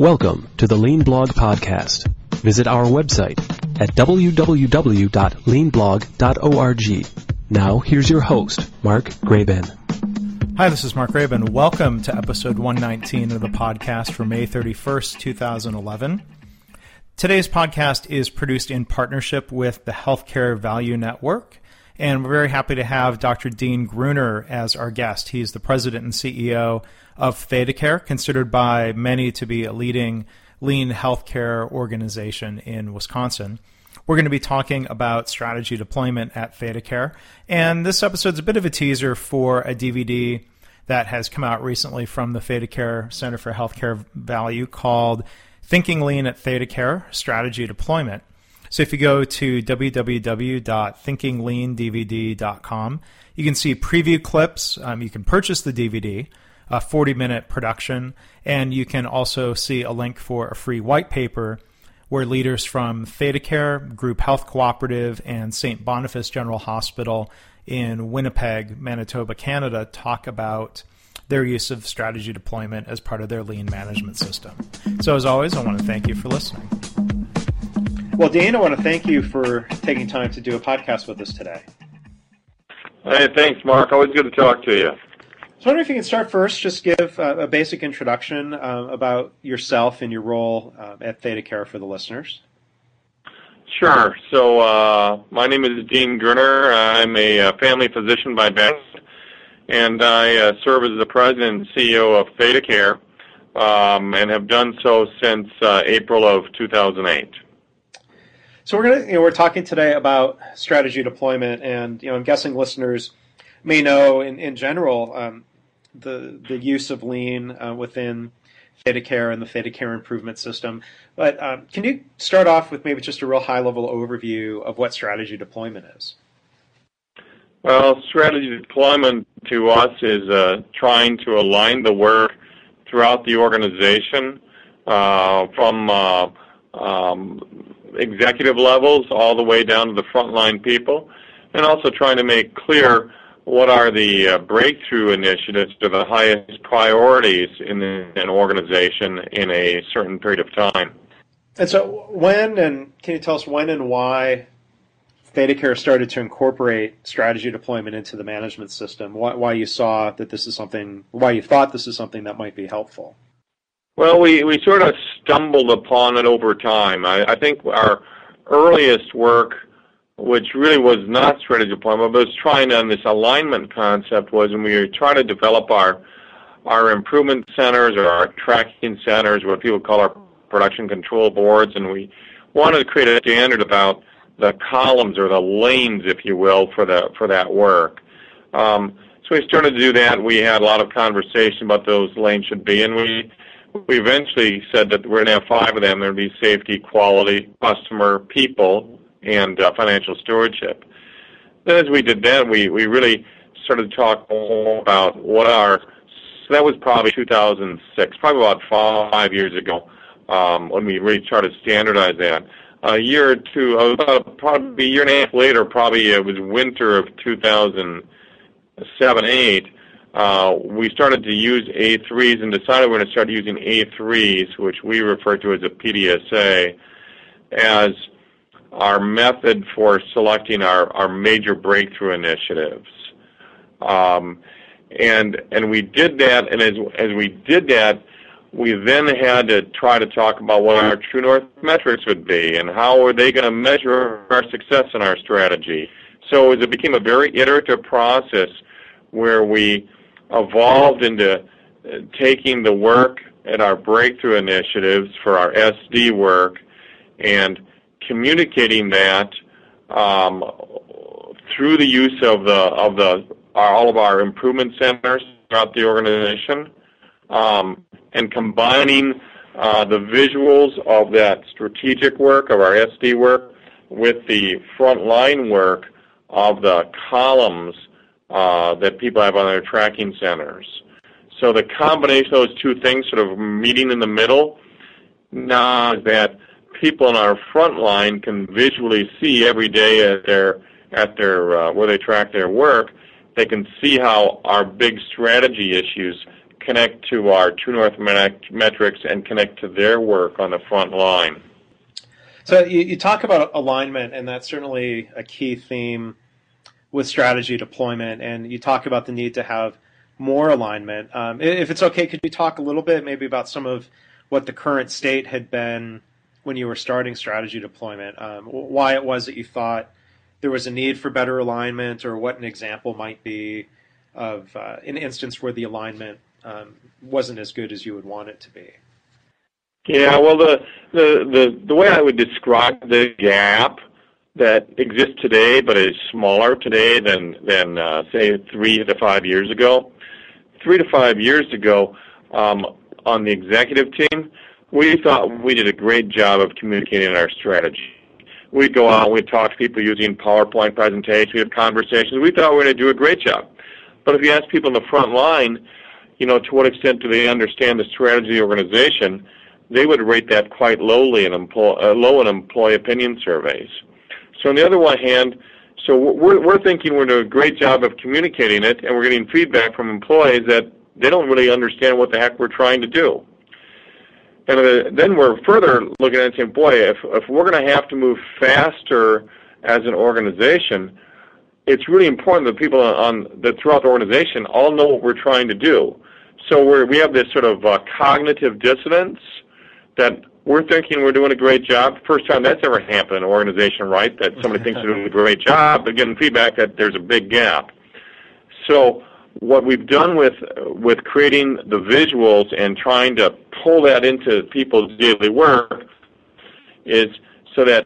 Welcome to the Lean Blog Podcast. Visit our website at www.leanblog.org. Now, here's your host, Mark Graban. Hi, this is Mark Graban. Welcome to episode 119 of the podcast for May 31st, 2011. Today's podcast is produced in partnership with the Healthcare Value Network, and we're very happy to have Dr. Dean Gruner as our guest. He's the president and CEO of ThedaCare, considered by many to be a leading lean healthcare organization in Wisconsin. We're going to be talking about strategy deployment at ThedaCare, and this episode's a bit of a teaser for a DVD that has come out recently from the ThedaCare Center for Healthcare Value called Thinking Lean at ThedaCare Strategy Deployment. So if you go to www.thinkingleandvd.com, you can see preview clips. You can purchase the DVD, a 40-minute production, and you can also see a link for a free white paper where leaders from ThedaCare, Group Health Cooperative, and St. Boniface General Hospital in Winnipeg, Manitoba, Canada, talk about their use of strategy deployment as part of their lean management system. So as always, I want to thank you for listening. Well, Dean, I want to thank you for taking time to do a podcast with us today. Hey, thanks, Mark. Always good to talk to you. So I wonder if you can start first, just give a basic introduction about yourself and your role at ThedaCare for the listeners. Sure. So my name is Dean Gruner. I'm a family physician by background, and I serve as the president and CEO of ThedaCare, and have done so since April of 2008. So we're talking today about strategy deployment, and I'm guessing listeners may know in general the use of lean within ThedaCare and the ThedaCare improvement system. But can you start off with maybe just a real high-level overview of what strategy deployment is? Well, strategy deployment to us is trying to align the work throughout the organization from executive levels all the way down to the frontline people, and also trying to make clear what are the breakthrough initiatives to the highest priorities in an organization in a certain period of time. And so can you tell us when and why ThedaCare started to incorporate strategy deployment into the management system, why you thought this is something that might be helpful? Well, we sort of stumbled upon it over time. I think our earliest work, which really was not strategy deployment, but was trying on this alignment concept, was when we were trying to develop our improvement centers or our tracking centers, what people call our production control boards, and we wanted to create a standard about the columns or the lanes, if you will, for that work. So we started to do that. We had a lot of conversation about those lanes should be, and we eventually said that we're going to have 5 of them. There would be safety, quality, customer, people, and financial stewardship. Then as we did that, we really started to talk more about so that was probably 2006, probably about 5 years ago, when we really started to standardize that. A year or two, probably a year and a half later, probably it was winter of 2007-8, we started to use A3s and decided we're going to start using A3s, which we refer to as a PDSA, as our method for selecting our major breakthrough initiatives. And we did that, and as we did that, we then had to try to talk about what our True North metrics would be and how are they going to measure our success in our strategy. So it became a very iterative process where we evolved into taking the work at our breakthrough initiatives for our SD work and communicating that through the use of all of our improvement centers throughout the organization, and combining the visuals of that strategic work, of our SD work, with the frontline work of the columns that people have on their tracking centers. So the combination of those two things sort of meeting in the middle, now that people in our front line can visually see every day at their where they track their work, they can see how our big strategy issues connect to our True North metrics and connect to their work on the front line. So you talk about alignment, and that's certainly a key theme with strategy deployment, and you talk about the need to have more alignment. If it's okay, could you talk a little bit maybe about some of what the current state had been when you were starting strategy deployment, why it was that you thought there was a need for better alignment, or what an example might be of an instance where the alignment wasn't as good as you would want it to be? Yeah, well, the way I would describe the gap that exists today, but is smaller today than say 3 to 5 years ago. 3 to 5 years ago, on the executive team, we thought we did a great job of communicating our strategy. We'd go out, we'd talk to people using PowerPoint presentations, we'd have conversations. We thought we were going to do a great job. But if you ask people on the front line, you know, to what extent do they understand the strategy of the organization, they would rate that quite lowly in employee opinion surveys. So on the other one hand, so we're thinking we're doing a great job of communicating it, and we're getting feedback from employees that they don't really understand what the heck we're trying to do. And then we're further looking at it and saying, boy, if we're going to have to move faster as an organization, it's really important that people throughout the organization all know what we're trying to do. So we have this sort of cognitive dissonance that we're thinking we're doing a great job. First time that's ever happened in an organization, right, that somebody thinks they're doing a great job, but getting feedback that there's a big gap. So what we've done with creating the visuals and trying to pull that into people's daily work is so that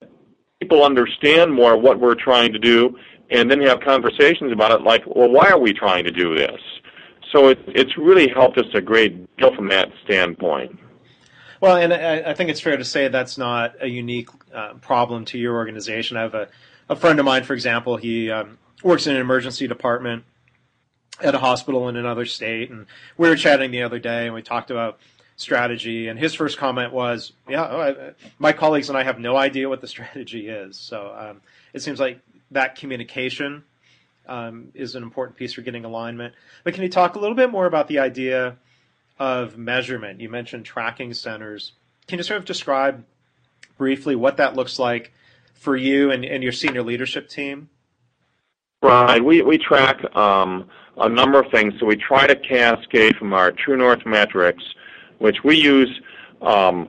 people understand more what we're trying to do, and then have conversations about it like, well, why are we trying to do this? So it's really helped us a great deal from that standpoint. Well, and I think it's fair to say that's not a unique problem to your organization. I have a friend of mine, for example, he works in an emergency department at a hospital in another state, and we were chatting the other day, and we talked about strategy, and his first comment was, my colleagues and I have no idea what the strategy is. So it seems like that communication is an important piece for getting alignment. But can you talk a little bit more about the idea of measurement? You mentioned tracking centers. Can you sort of describe briefly what that looks like for you and your senior leadership team? Right. We track a number of things. So we try to cascade from our True North metrics, which we use 4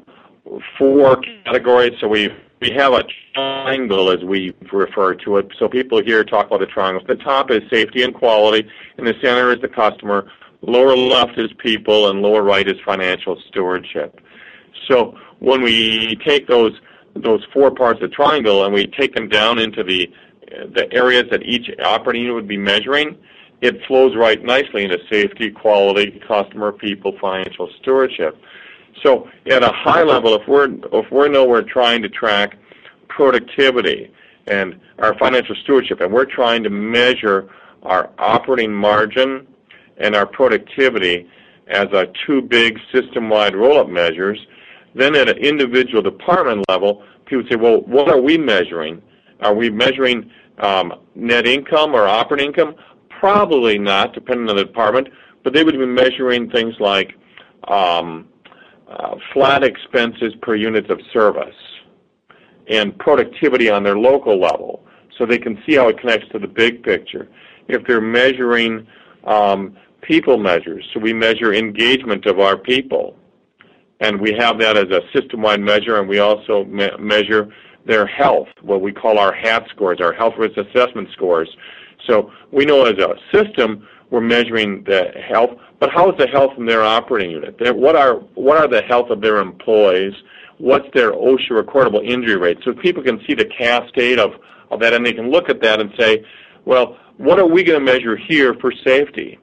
categories. So we have a triangle, as we refer to it. So people here talk about the triangle. The top is safety and quality, and the center is the customer. Lower left is people, and lower right is financial stewardship. So when we take those 4 parts of the triangle and we take them down into the areas that each operating unit would be measuring, it flows right nicely into safety, quality, customer, people, financial stewardship. So at a high level, if we know we're trying to track productivity and our financial stewardship, and we're trying to measure our operating margin and our productivity as our 2 big system-wide roll-up measures, then at an individual department level, people say, well, what are we measuring? Are we measuring net income or operating income? Probably not, depending on the department, but they would be measuring things like flat expenses per unit of service and productivity on their local level, so they can see how it connects to the big picture. If they're measuring people measures, so we measure engagement of our people, and we have that as a system-wide measure, and we also measure their health, what we call our HAT scores, our health risk assessment scores. So we know as a system we're measuring the health, but how is the health in their operating unit? What are the health of their employees? What's their OSHA recordable injury rate? So people can see the cascade of that, and they can look at that and say, well, what are we going to measure here for safety?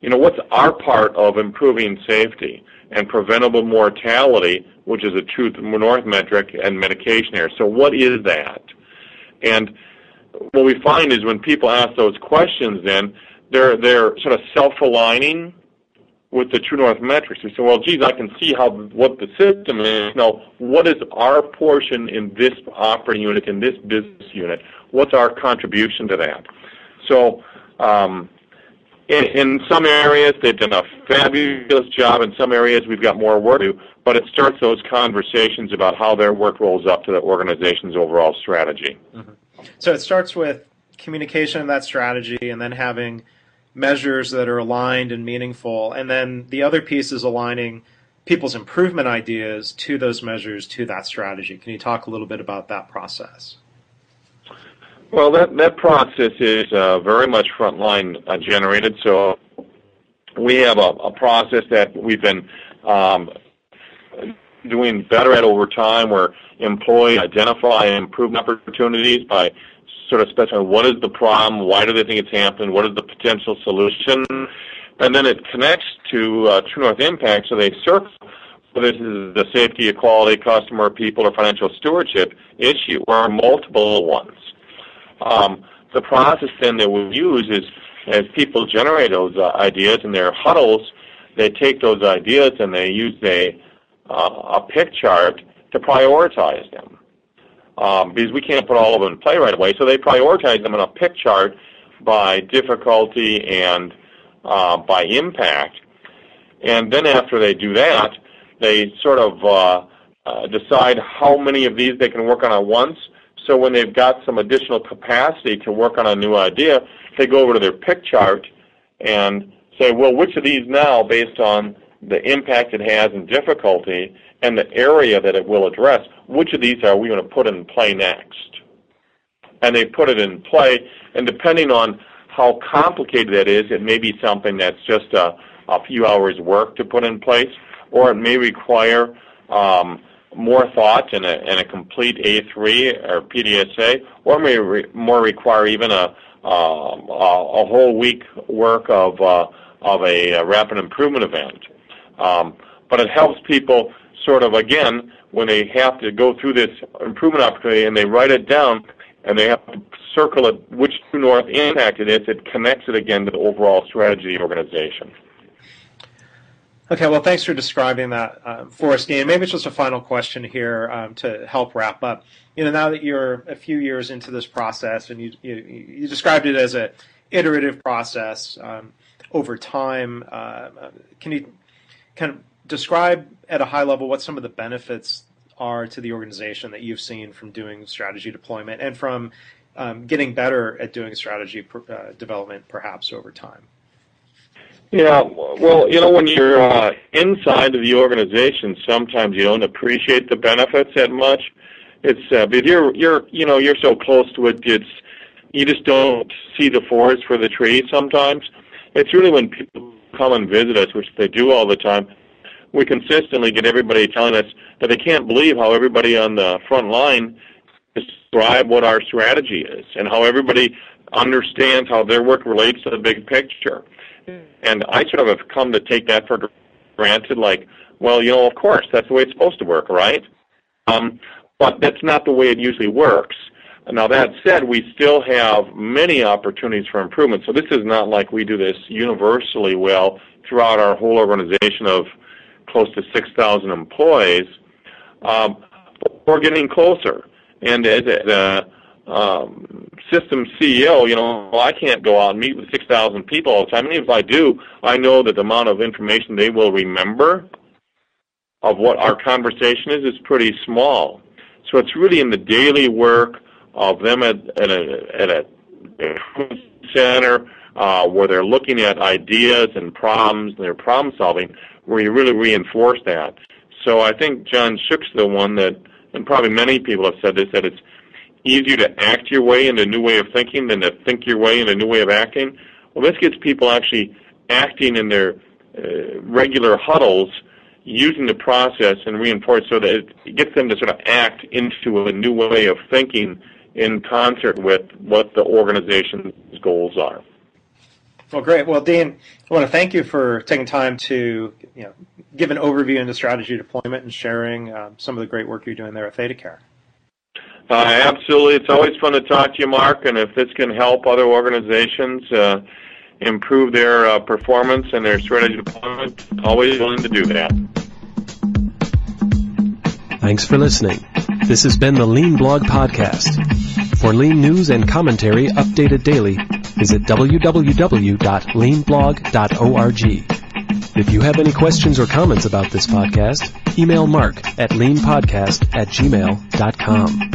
You know, what's our part of improving safety and preventable mortality, which is a True North metric, and medication error? So what is that? And what we find is when people ask those questions, then they're sort of self-aligning with the True North metrics. They say, well, geez, I can see what the system is. Now, what is our portion in this operating unit, in this business unit? What's our contribution to that? So In some areas, they've done a fabulous job. In some areas, we've got more work to do. But it starts those conversations about how their work rolls up to the organization's overall strategy. Mm-hmm. So it starts with communication of that strategy and then having measures that are aligned and meaningful. And then the other piece is aligning people's improvement ideas to those measures, to that strategy. Can you talk a little bit about that process? Well, that process is very much frontline generated. So we have a process that we've been doing better at over time, where employees identify improvement opportunities by sort of specifying what is the problem, why do they think it's happening, what is the potential solution, and then it connects to True North Impact, so they circle whether this is the safety, equality, customer, people, or financial stewardship issue, or multiple ones. The process then that we use is, as people generate those ideas in their huddles, they take those ideas and they use a pick chart to prioritize them. Because we can't put all of them in play right away, so they prioritize them in a pick chart by difficulty and by impact. And then after they do that, they sort of decide how many of these they can work on at once. So when they've got some additional capacity to work on a new idea, they go over to their pick chart and say, well, which of these now, based on the impact it has and difficulty and the area that it will address, which of these are we going to put in play next? And they put it in play, and depending on how complicated that is, it may be something that's just a few hours' work to put in place, or it may require more thought and a complete A3 or PDSA, or may more require even a whole week work of a rapid improvement event. But it helps people sort of, again, when they have to go through this improvement opportunity and they write it down and they have to circle it, which True North Impact it is, it connects it again to the overall strategy organization. Okay, well, thanks for describing that for us, Dean. Maybe just a final question here to help wrap up. You know, now that you're a few years into this process, and you described it as an iterative process over time, can you kind of describe at a high level what some of the benefits are to the organization that you've seen from doing strategy deployment and from getting better at doing strategy development, perhaps over time? Yeah, well, you know, when you're inside of the organization, sometimes you don't appreciate the benefits that much. It's but you're so close to it, you just don't see the forest for the trees sometimes. It's really when people come and visit us, which they do all the time, we consistently get everybody telling us that they can't believe how everybody on the front line describe what our strategy is and how everybody understands how their work relates to the big picture. And I sort of have come to take that for granted, like, well, you know, of course, that's the way it's supposed to work, right? But that's not the way it usually works. Now, that said, we still have many opportunities for improvement. So this is not like we do this universally well throughout our whole organization of close to 6,000 employees. But we're getting closer. And as system CEO, you know, I can't go out and meet with 6,000 people all the time. And if I do, I know that the amount of information they will remember of what our conversation is pretty small. So it's really in the daily work of them at a center where they're looking at ideas and problems and their problem solving, where you really reinforce that. So I think John Shook's the one that, and probably many people have said this, that it's easier to act your way into a new way of thinking than to think your way into a new way of acting. Well, this gets people actually acting in their regular huddles, using the process and reinforce, so that it gets them to sort of act into a new way of thinking in concert with what the organization's goals are. Well, great. Well, Dean, I want to thank you for taking time to give an overview into strategy deployment and sharing some of the great work you're doing there at ThedaCare. Absolutely. It's always fun to talk to you, Mark, and if this can help other organizations improve their performance and their strategy deployment, always willing to do that. Thanks for listening. This has been the Lean Blog Podcast. For Lean news and commentary updated daily, visit www.leanblog.org. If you have any questions or comments about this podcast, email Mark at leanpodcast@gmail.com.